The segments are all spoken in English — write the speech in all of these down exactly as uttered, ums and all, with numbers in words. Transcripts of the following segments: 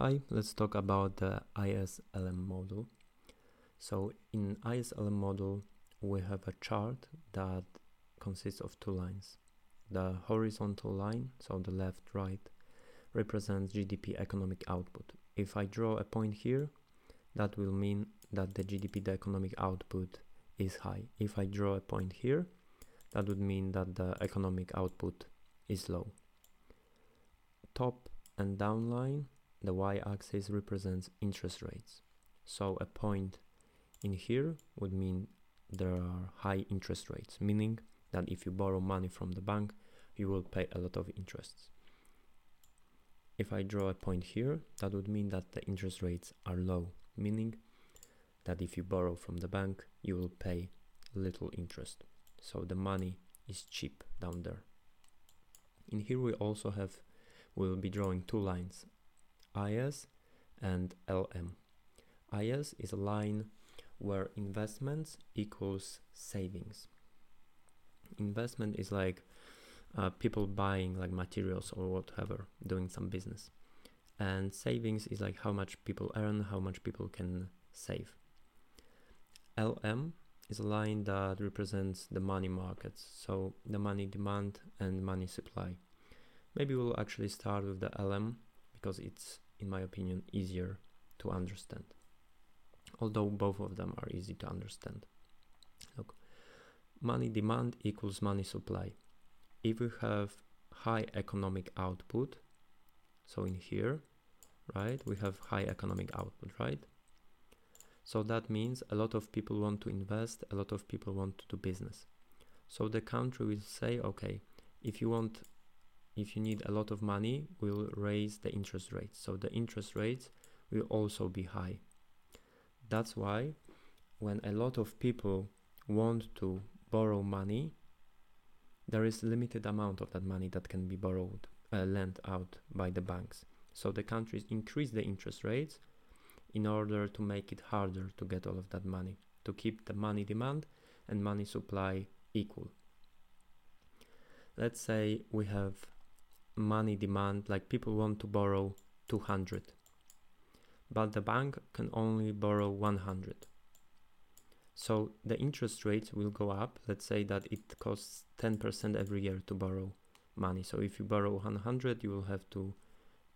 Hi, let's talk about the I S L M model. So in I S L M model, we have a chart that consists of two lines. The horizontal line, so the left, right, represents G D P economic output. If I draw a point here, that will mean that the G D P, the economic output, is high. If I draw a point here, that would mean that the economic output is low. Top and down line, the y-axis represents interest rates. So a point in here would mean there are high interest rates, meaning that if you borrow money from the bank, you will pay a lot of interests. If I draw a point here, that would mean that the interest rates are low, meaning that if you borrow from the bank, you will pay little interest. So the money is cheap down there. In here we also have, we'll be drawing two lines, I S and L M. I S is a line where investments equals savings. Investment is like uh, people buying like materials or whatever, doing some business. And savings is like how much people earn, how much people can save. L M is a line that represents the money markets, so the money demand and money supply. Maybe we'll actually start with the L M because it's, in my opinion, easier to understand. Although both of them are easy to understand. Look, money demand equals money supply. If we have high economic output, so in here, right, we have high economic output, right? So that means a lot of people want to invest, a lot of people want to do business. So the country will say, okay, if you want, if you need a lot of money, we'll raise the interest rates. So the interest rates will also be high. That's why when a lot of people want to borrow money, there is limited amount of that money that can be borrowed, uh, lent out by the banks. So the countries increase the interest rates in order to make it harder to get all of that money, to keep the money demand and money supply equal. Let's say we have money demand, like people want to borrow two hundred, but the bank can only borrow one hundred. So the interest rates will go up. Let's say that it costs ten percent every year to borrow money. So if you borrow one hundred, you will have to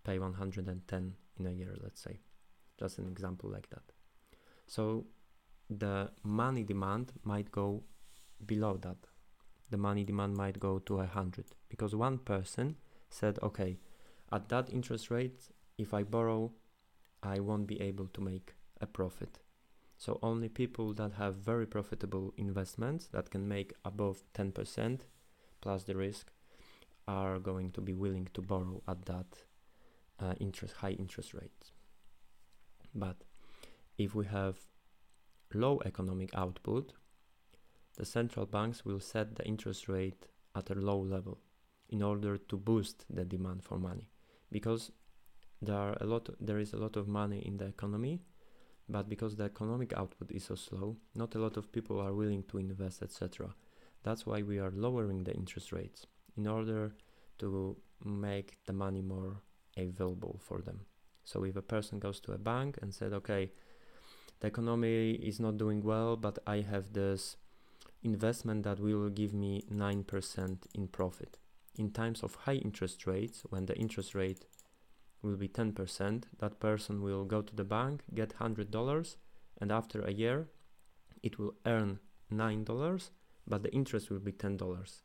pay one hundred ten in a year, let's say. Just an example like that. So the money demand might go below that. The money demand might go to one hundred because one person said, okay, at that interest rate, if I borrow, I won't be able to make a profit. So only people that have very profitable investments that can make above ten percent plus the risk are going to be willing to borrow at that uh, interest, high interest rate. But if we have low economic output, the central banks will set the interest rate at a low level in order to boost the demand for money, because There are a lot, there is a lot of money in the economy, but because the economic output is so slow, not a lot of people are willing to invest, et cetera. That's why we are lowering the interest rates in order to make the money more available for them. So if a person goes to a bank and said, okay, the economy is not doing well, but I have this investment that will give me nine percent in profit. In times of high interest rates, when the interest rate will be ten percent, that person will go to the bank, get one hundred dollars, and after a year it will earn nine dollars, but the interest will be ten dollars.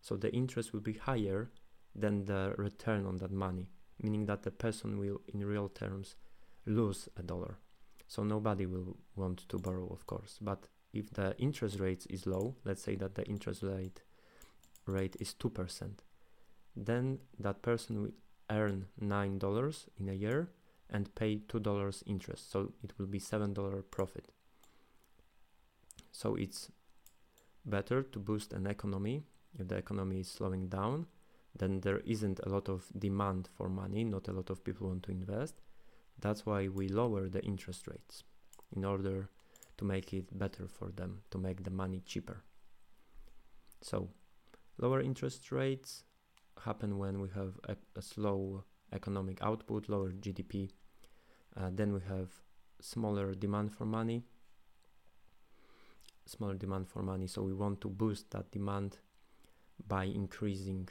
So the interest will be higher than the return on that money, meaning that the person will, in real terms, lose a dollar. So nobody will want to borrow, of course. But if the interest rate is low, let's say that the interest rate rate is two percent, then that person will earn nine dollars in a year and pay two dollars interest. So it will be seven dollars profit. So it's better to boost an economy. If the economy is slowing down, then there isn't a lot of demand for money. Not a lot of people want to invest. That's why we lower the interest rates in order to make it better for them, to make the money cheaper. So lower interest rates happen when we have a, a slow economic output, lower G D P, Uh, then we have smaller demand for money, smaller demand for money. So we want to boost that demand by increasing,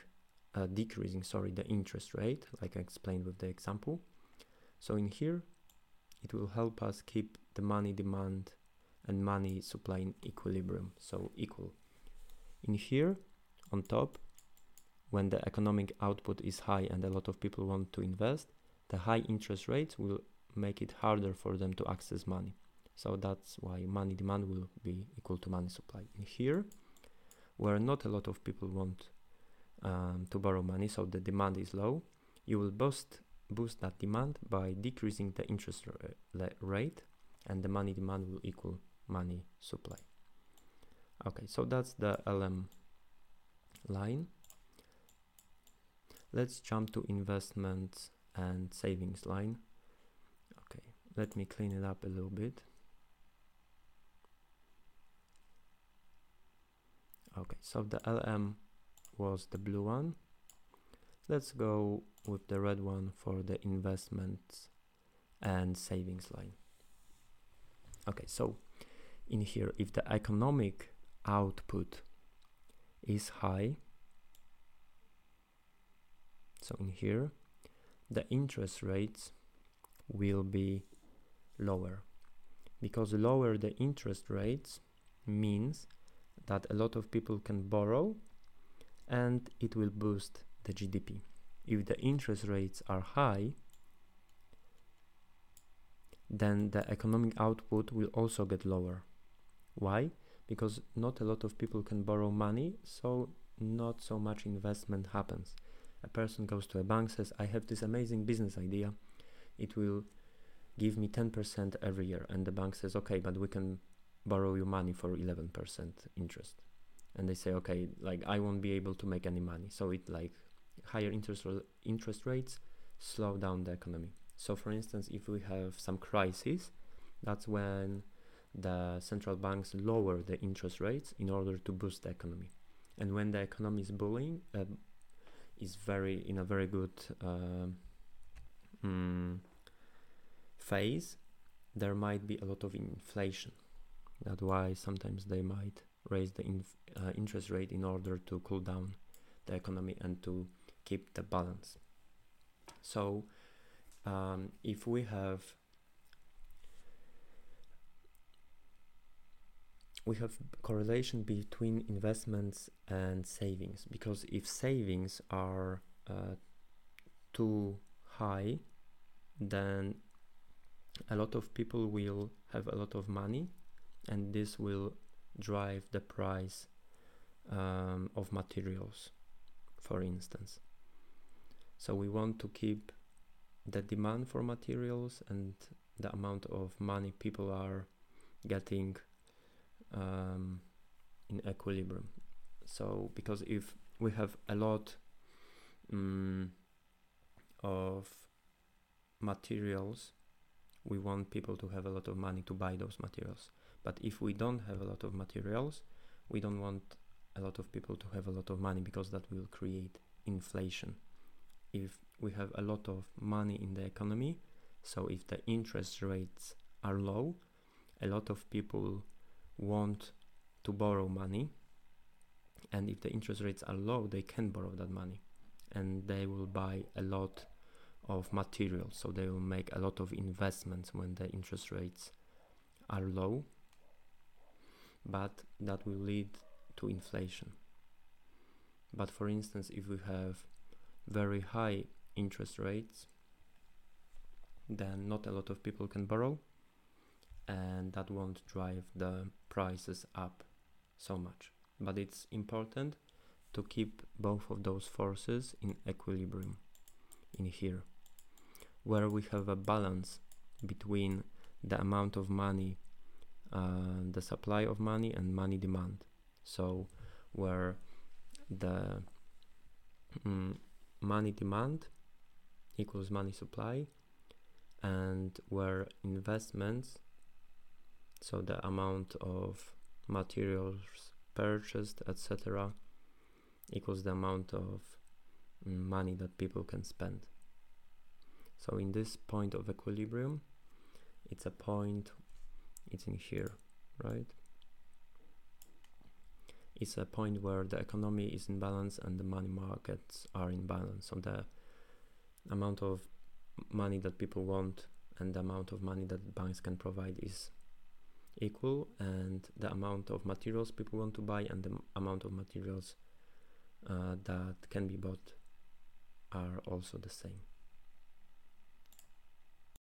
uh, decreasing, sorry, the interest rate, like I explained with the example. So in here, it will help us keep the money demand and money supply in equilibrium, so equal. In here, on top, when the economic output is high and a lot of people want to invest, the high interest rates will make it harder for them to access money. So that's why money demand will be equal to money supply. In here, where not a lot of people want um, to borrow money, so the demand is low, you will boost boost that demand by decreasing the interest r- rate, and the money demand will equal money supply. Okay, so that's the L M line. Let's jump to investments and savings line. Okay, let me clean it up a little bit. Okay, so the L M was the blue one. Let's go with the red one for the investments and savings line. Okay, so in here, if the economic output is high, so in here, the interest rates will be lower, because lower the interest rates means that a lot of people can borrow and it will boost the G D P. If the interest rates are high, then the economic output will also get lower. Why? Because not a lot of people can borrow money, so not so much investment happens. A person goes to a bank, says, I have this amazing business idea. It will give me ten percent every year. And the bank says, okay, but we can borrow you money for eleven percent interest. And they say, okay, like I won't be able to make any money. So it like higher interest, interest rates slow down the economy. So for instance, if we have some crisis, that's when the central banks lower the interest rates in order to boost the economy. And when the economy is booming, uh, is very in a very good uh, mm, phase, there might be a lot of inflation. That's why sometimes they might raise the inf uh, interest rate in order to cool down the economy and to keep the balance. So um, if we have we have correlation between investments and savings, because if savings are uh, too high, then a lot of people will have a lot of money, and this will drive the price um, of materials, for instance. So we want to keep the demand for materials and the amount of money people are getting Um, in equilibrium. So because if we have a lot um, of materials, we want people to have a lot of money to buy those materials. But if we don't have a lot of materials, we don't want a lot of people to have a lot of money, because that will create inflation. If we have a lot of money in the economy, so if the interest rates are low, a lot of people want to borrow money, and if the interest rates are low, they can borrow that money and they will buy a lot of materials. So they will make a lot of investments when the interest rates are low, but that will lead to inflation. But for instance, if we have very high interest rates, then not a lot of people can borrow, and that won't drive the prices up so much. But it's important to keep both of those forces in equilibrium in here, where we have a balance between the amount of money, uh, the supply of money and money demand. So where the mm, money demand equals money supply, and where investments, so the amount of materials purchased, et cetera, equals the amount of money that people can spend. So in this point of equilibrium, it's a point, it's in here, right? It's a point where the economy is in balance and the money markets are in balance. So the amount of money that people want and the amount of money that banks can provide is equal, and the amount of materials people want to buy and the amount of materials uh, that can be bought are also the same.